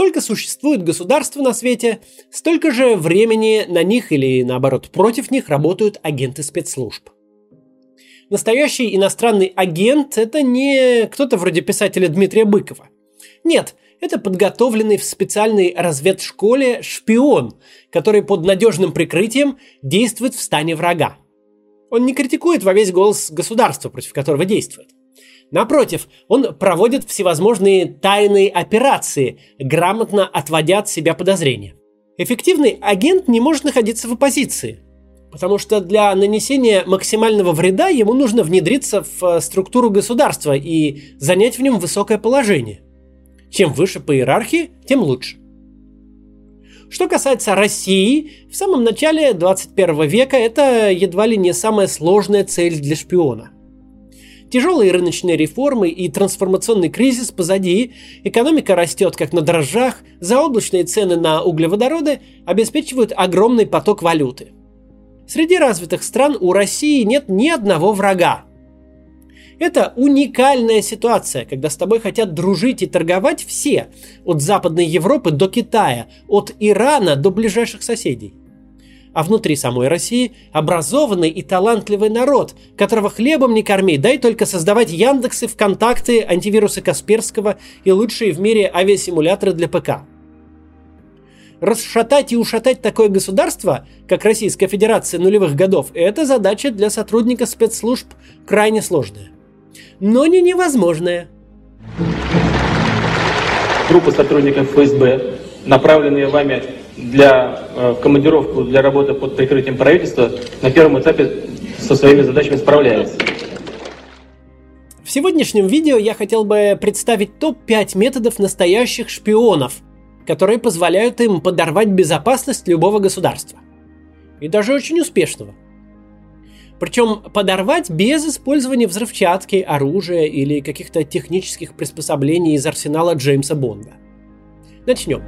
Сколько существует государств на свете, столько же времени на них или, наоборот, против них работают агенты спецслужб. Настоящий иностранный агент – это не кто-то вроде писателя Дмитрия Быкова. Нет, это подготовленный в специальной разведшколе шпион, который под надежным прикрытием действует в стане врага. Он не критикует во весь голос государство, против которого действует. Напротив, он проводит всевозможные тайные операции, грамотно отводя от себя подозрения. Эффективный агент не может находиться в оппозиции, потому что для нанесения максимального вреда ему нужно внедриться в структуру государства и занять в нем высокое положение. Чем выше по иерархии, тем лучше. Что касается России, в самом начале 21 века это едва ли не самая сложная цель для шпиона. Тяжелые рыночные реформы и трансформационный кризис позади, экономика растет как на дрожжах, заоблачные цены на углеводороды обеспечивают огромный поток валюты. Среди развитых стран у России нет ни одного врага. Это уникальная ситуация, когда с тобой хотят дружить и торговать все, от Западной Европы до Китая, от Ирана до ближайших соседей. А внутри самой России образованный и талантливый народ, которого хлебом не корми, дай только создавать Яндексы, ВКонтакты, антивирусы Касперского и лучшие в мире авиасимуляторы для ПК. Расшатать и ушатать такое государство, как Российская Федерация нулевых годов, это задача для сотрудника спецслужб крайне сложная. Но не невозможная. Группа сотрудников ФСБ, направленные вами для командировку для работы под прикрытием правительства, на первом этапе со своими задачами справляется. В сегодняшнем видео я хотел бы представить топ-5 методов настоящих шпионов, которые позволяют им подорвать безопасность любого государства. И даже очень успешного. Причем подорвать без использования взрывчатки, оружия или каких-то технических приспособлений из арсенала Джеймса Бонда. Начнем.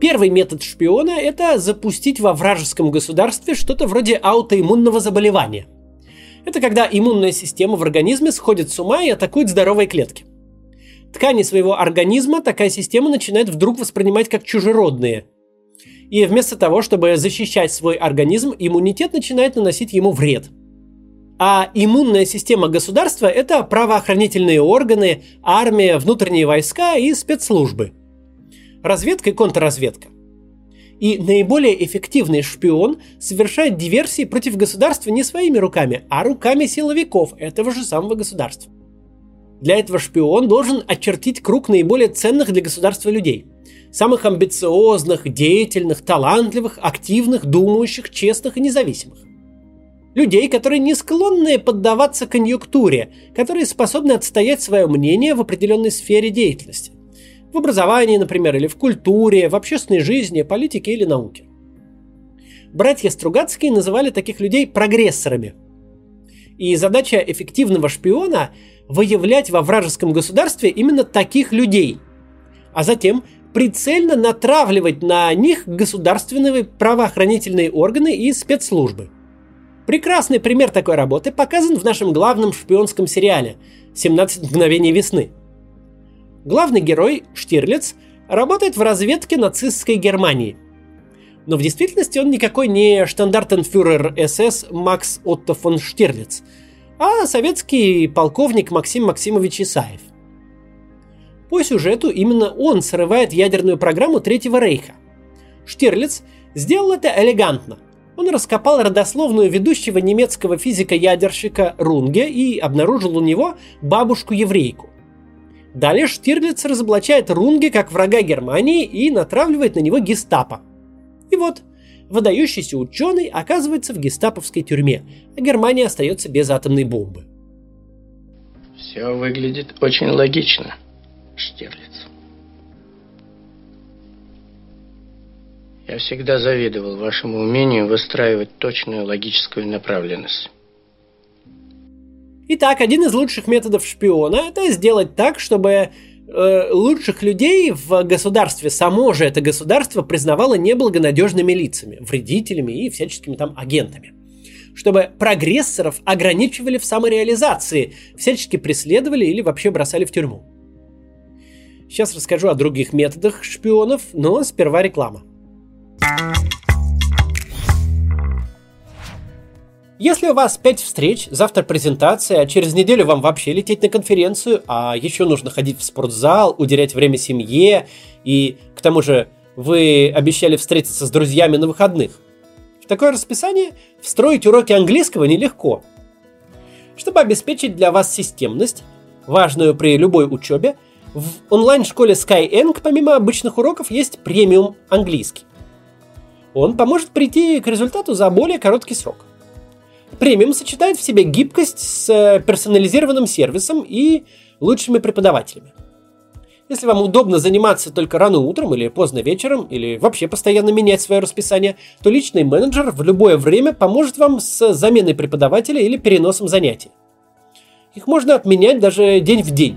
Первый метод шпиона – это запустить во вражеском государстве что-то вроде аутоиммунного заболевания. Это когда иммунная система в организме сходит с ума и атакует здоровые клетки. Ткани своего организма такая система начинает вдруг воспринимать как чужеродные. И вместо того, чтобы защищать свой организм, иммунитет начинает наносить ему вред. А иммунная система государства – это правоохранительные органы, армия, внутренние войска и спецслужбы. Разведка и контрразведка. И наиболее эффективный шпион совершает диверсии против государства не своими руками, а руками силовиков этого же самого государства. Для этого шпион должен очертить круг наиболее ценных для государства людей. Самых амбициозных, деятельных, талантливых, активных, думающих, честных и независимых. Людей, которые не склонны поддаваться конъюнктуре, которые способны отстоять свое мнение в определенной сфере деятельности. В образовании, например, или в культуре, в общественной жизни, политике или науке. Братья Стругацкие называли таких людей прогрессорами. И задача эффективного шпиона – выявлять во вражеском государстве именно таких людей, а затем прицельно натравливать на них государственные правоохранительные органы и спецслужбы. Прекрасный пример такой работы показан в нашем главном шпионском сериале «17 мгновений весны». Главный герой, Штирлиц, работает в разведке нацистской Германии. Но в действительности он никакой не штандартенфюрер СС Макс Отто фон Штирлиц, а советский полковник Максим Максимович Исаев. По сюжету именно он срывает ядерную программу Третьего рейха. Штирлиц сделал это элегантно. Он раскопал родословную ведущего немецкого физика-ядерщика Рунге и обнаружил у него бабушку-еврейку. Далее Штирлиц разоблачает Рунге как врага Германии и натравливает на него гестапо. И вот, выдающийся ученый оказывается в гестаповской тюрьме, а Германия остается без атомной бомбы. Все выглядит очень логично, Штирлиц. Я всегда завидовал вашему умению выстраивать точную логическую направленность. Итак, один из лучших методов шпиона – это сделать так, чтобы лучших людей в государстве, само же это государство, признавало неблагонадежными лицами, вредителями и всяческими там агентами. чтобы прогрессоров ограничивали в самореализации, всячески преследовали или вообще бросали в тюрьму. Сейчас расскажу о других методах шпионов, но сперва реклама. Если у вас 5 встреч, завтра презентация, а через неделю вам вообще лететь на конференцию, а еще нужно ходить в спортзал, уделять время семье, и к тому же вы обещали встретиться с друзьями на выходных. В такое расписание встроить уроки английского нелегко. Чтобы обеспечить для вас системность, важную при любой учебе, в онлайн-школе Skyeng помимо обычных уроков есть премиум английский. Он поможет прийти к результату за более короткий срок. Премиум сочетает в себе гибкость с персонализированным сервисом и лучшими преподавателями. Если вам удобно заниматься только рано утром или поздно вечером, или вообще постоянно менять свое расписание, то личный менеджер в любое время поможет вам с заменой преподавателя или переносом занятий. Их можно отменять даже день в день.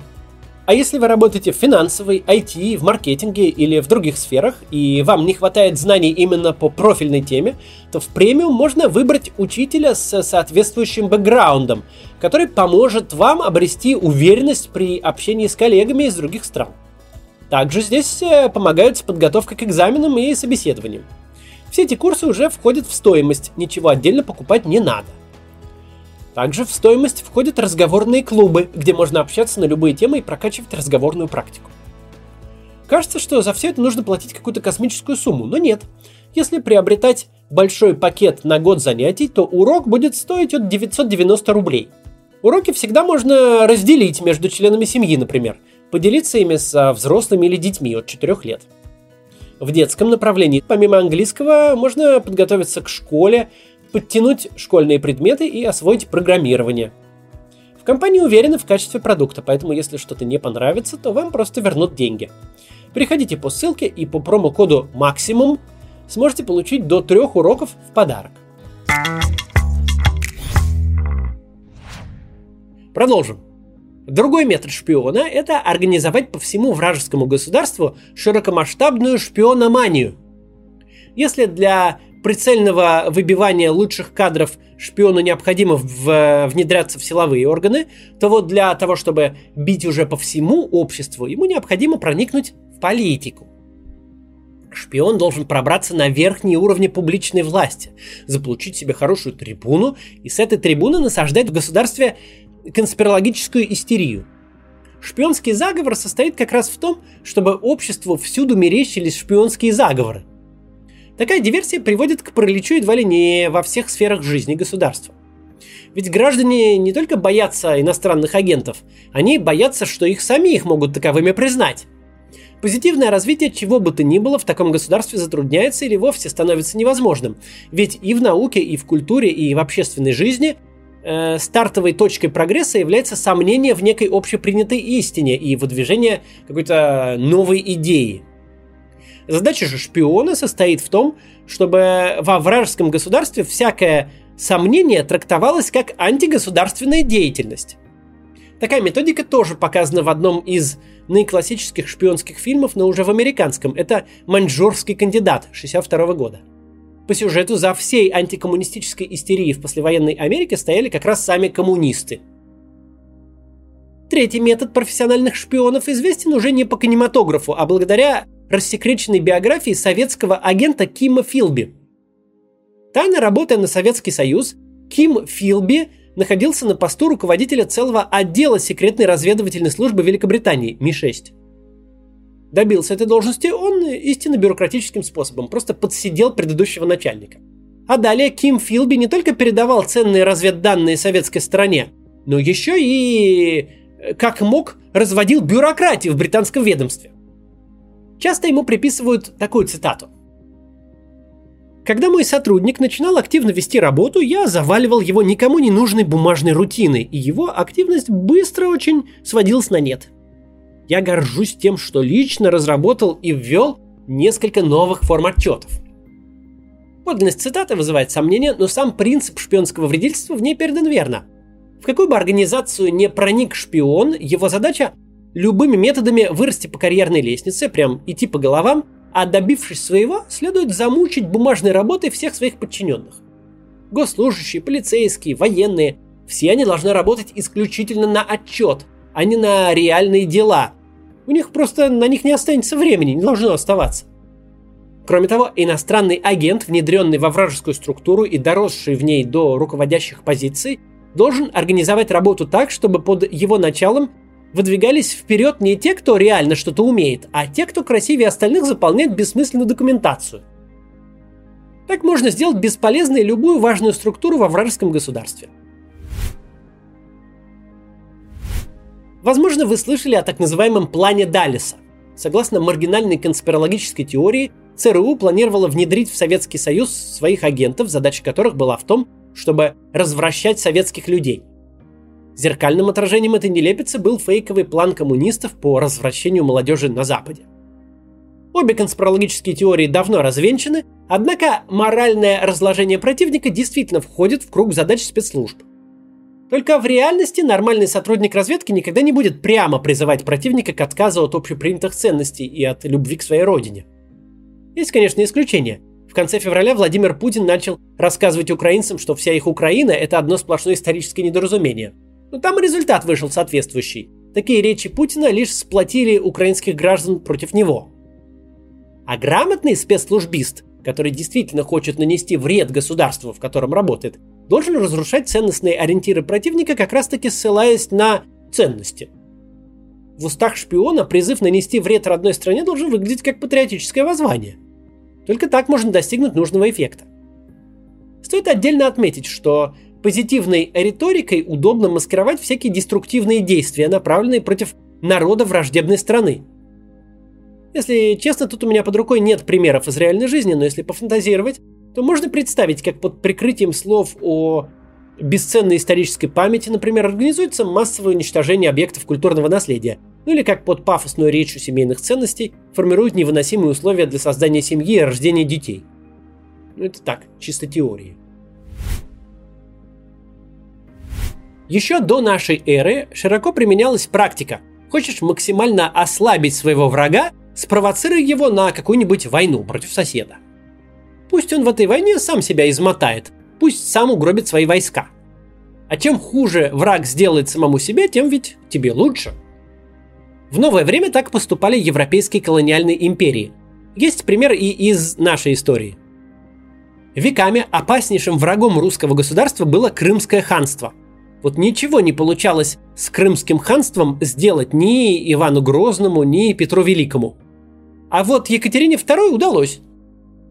А если вы работаете в финансовой, IT, в маркетинге или в других сферах, и вам не хватает знаний именно по профильной теме, то в премиум можно выбрать учителя с соответствующим бэкграундом, который поможет вам обрести уверенность при общении с коллегами из других стран. Также здесь помогают с подготовкой к экзаменам и собеседованиям. Все эти курсы уже входят в стоимость, ничего отдельно покупать не надо. Также в стоимость входят разговорные клубы, где можно общаться на любые темы и прокачивать разговорную практику. Кажется, что за все это нужно платить какую-то космическую сумму, но нет. Если приобретать большой пакет на год занятий, то урок будет стоить от 990 рублей. Уроки всегда можно разделить между членами семьи, например, поделиться ими со взрослыми или детьми от 4 лет. В детском направлении, помимо английского, можно подготовиться к школе, подтянуть школьные предметы и освоить программирование. В компании уверены в качестве продукта, поэтому если что-то не понравится, то вам просто вернут деньги. Переходите по ссылке и по промокоду «Максимум» сможете получить до 3 уроков в подарок. Продолжим. Другой метод шпиона – это организовать по всему вражескому государству широкомасштабную шпиономанию. Если для прицельного выбивания лучших кадров шпиону необходимо внедряться в силовые органы, то вот для того, чтобы бить уже по всему обществу, ему необходимо проникнуть в политику. Шпион должен пробраться на верхние уровни публичной власти, заполучить себе хорошую трибуну и с этой трибуны насаждать в государстве конспирологическую истерию. Шпионский заговор состоит как раз в том, чтобы обществу всюду мерещились шпионские заговоры. Такая диверсия приводит к параличу едва ли не во всех сферах жизни государства. Ведь граждане не только боятся иностранных агентов, они боятся, что их самих могут таковыми признать. Позитивное развитие чего бы то ни было в таком государстве затрудняется или вовсе становится невозможным. Ведь и в науке, и в культуре, и в общественной жизни стартовой точкой прогресса является сомнение в некой общепринятой истине и выдвижение какой-то новой идеи. Задача же шпиона состоит в том, чтобы во вражеском государстве всякое сомнение трактовалось как антигосударственная деятельность. Такая методика тоже показана в одном из наиклассических шпионских фильмов, но уже в американском. Это «Манчжурский кандидат» 1962 года. По сюжету за всей антикоммунистической истерией в послевоенной Америке стояли как раз сами коммунисты. Третий метод профессиональных шпионов известен уже не по кинематографу, а благодаря рассекреченной биографии советского агента Кима Филби. Тайно работая на Советский Союз, Ким Филби находился на посту руководителя целого отдела секретной разведывательной службы Великобритании МИ-6. Добился этой должности он истинно бюрократическим способом, просто подсидел предыдущего начальника. А далее Ким Филби не только передавал ценные разведданные советской стороне, но еще и, как мог, разводил бюрократию в британском ведомстве. Часто ему приписывают такую цитату. «Когда мой сотрудник начинал активно вести работу, я заваливал его никому не нужной бумажной рутиной, и его активность быстро очень сводилась на нет. Я горжусь тем, что лично разработал и ввел несколько новых форм отчетов». Подлинность цитаты вызывает сомнения, но сам принцип шпионского вредительства в ней передан верно. В какую бы организацию не проник шпион, его задача любыми методами вырасти по карьерной лестнице, прям идти по головам, а добившись своего, следует замучить бумажной работой всех своих подчиненных. госслужащие, полицейские, военные. Все они должны работать исключительно на отчет, а не на реальные дела. У них просто на них не останется времени, не должно оставаться. Кроме того, иностранный агент, внедренный во вражескую структуру и доросший в ней до руководящих позиций, должен организовать работу так, чтобы под его началом выдвигались вперед не те, кто реально что-то умеет, а те, кто красивее остальных заполняет бессмысленную документацию. Так можно сделать бесполезной любую важную структуру во вражеском государстве. Возможно, вы слышали о так называемом плане Даллеса. Согласно маргинальной конспирологической теории, ЦРУ планировало внедрить в Советский Союз своих агентов, задача которых была в том, чтобы развращать советских людей. Зеркальным отражением этой нелепицы был фейковый план коммунистов по развращению молодежи на Западе. Обе конспирологические теории давно развенчаны, однако моральное разложение противника действительно входит в круг задач спецслужб. Только в реальности нормальный сотрудник разведки никогда не будет прямо призывать противника к отказу от общепринятых ценностей и от любви к своей родине. Есть, конечно, исключения. В конце февраля Владимир Путин начал рассказывать украинцам, что вся их Украина – это одно сплошное историческое недоразумение. Но там и результат вышел соответствующий. Такие речи Путина лишь сплотили украинских граждан против него. А грамотный спецслужбист, который действительно хочет нанести вред государству, в котором работает, должен разрушать ценностные ориентиры противника, как раз-таки ссылаясь на ценности. В устах шпиона призыв нанести вред родной стране должен выглядеть как патриотическое воззвание. Только так можно достигнуть нужного эффекта. Стоит отдельно отметить, что позитивной риторикой удобно маскировать всякие деструктивные действия, направленные против народа враждебной страны. Если честно, тут у меня под рукой нет примеров из реальной жизни, но если пофантазировать, то можно представить, как под прикрытием слов о бесценной исторической памяти, например, организуется массовое уничтожение объектов культурного наследия, ну или как под пафосную речь о семейных ценностей формируют невыносимые условия для создания семьи и рождения детей. Ну это так, чисто теории. Еще до нашей эры широко применялась практика: хочешь максимально ослабить своего врага, спровоцируй его на какую-нибудь войну против соседа. Пусть он в этой войне сам себя измотает, пусть сам угробит свои войска. А чем хуже враг сделает самому себе, тем ведь тебе лучше. В новое время так поступали европейские колониальные империи. Есть пример и из нашей истории. Веками опаснейшим врагом русского государства было Крымское ханство. Вот ничего не получалось с Крымским ханством сделать ни Ивану Грозному, ни Петру Великому. А вот Екатерине II удалось.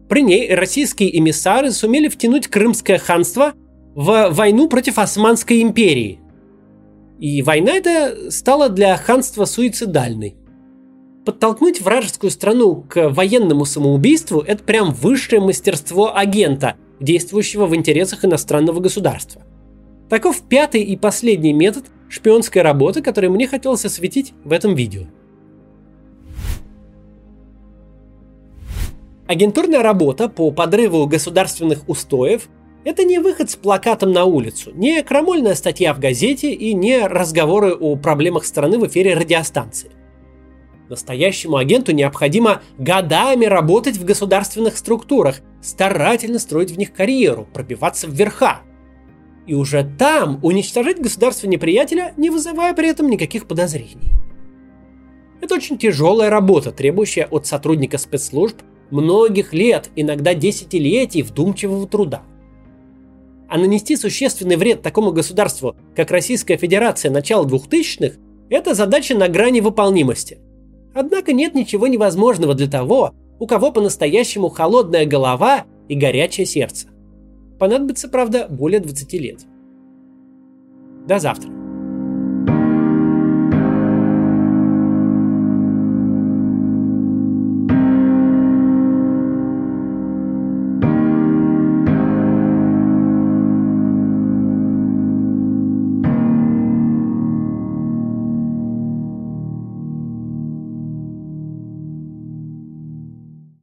При ней российские эмиссары сумели втянуть Крымское ханство в войну против Османской империи. И война эта стала для ханства суицидальной. Подтолкнуть вражескую страну к военному самоубийству – это прям высшее мастерство агента, действующего в интересах иностранного государства. Таков пятый и последний метод шпионской работы, который мне хотелось осветить в этом видео. Агентурная работа по подрыву государственных устоев – это не выход с плакатом на улицу, не крамольная статья в газете и не разговоры о проблемах страны в эфире радиостанции. Настоящему агенту необходимо годами работать в государственных структурах, старательно строить в них карьеру, пробиваться вверха. И уже там уничтожать государство неприятеля, не вызывая при этом никаких подозрений. Это очень тяжелая работа, требующая от сотрудника спецслужб многих лет, иногда десятилетий вдумчивого труда. А нанести существенный вред такому государству, как Российская Федерация начала 2000-х, это задача на грани выполнимости. Однако нет ничего невозможного для того, у кого по-настоящему холодная голова и горячее сердце. Понадобится, правда, более 20 лет. До завтра.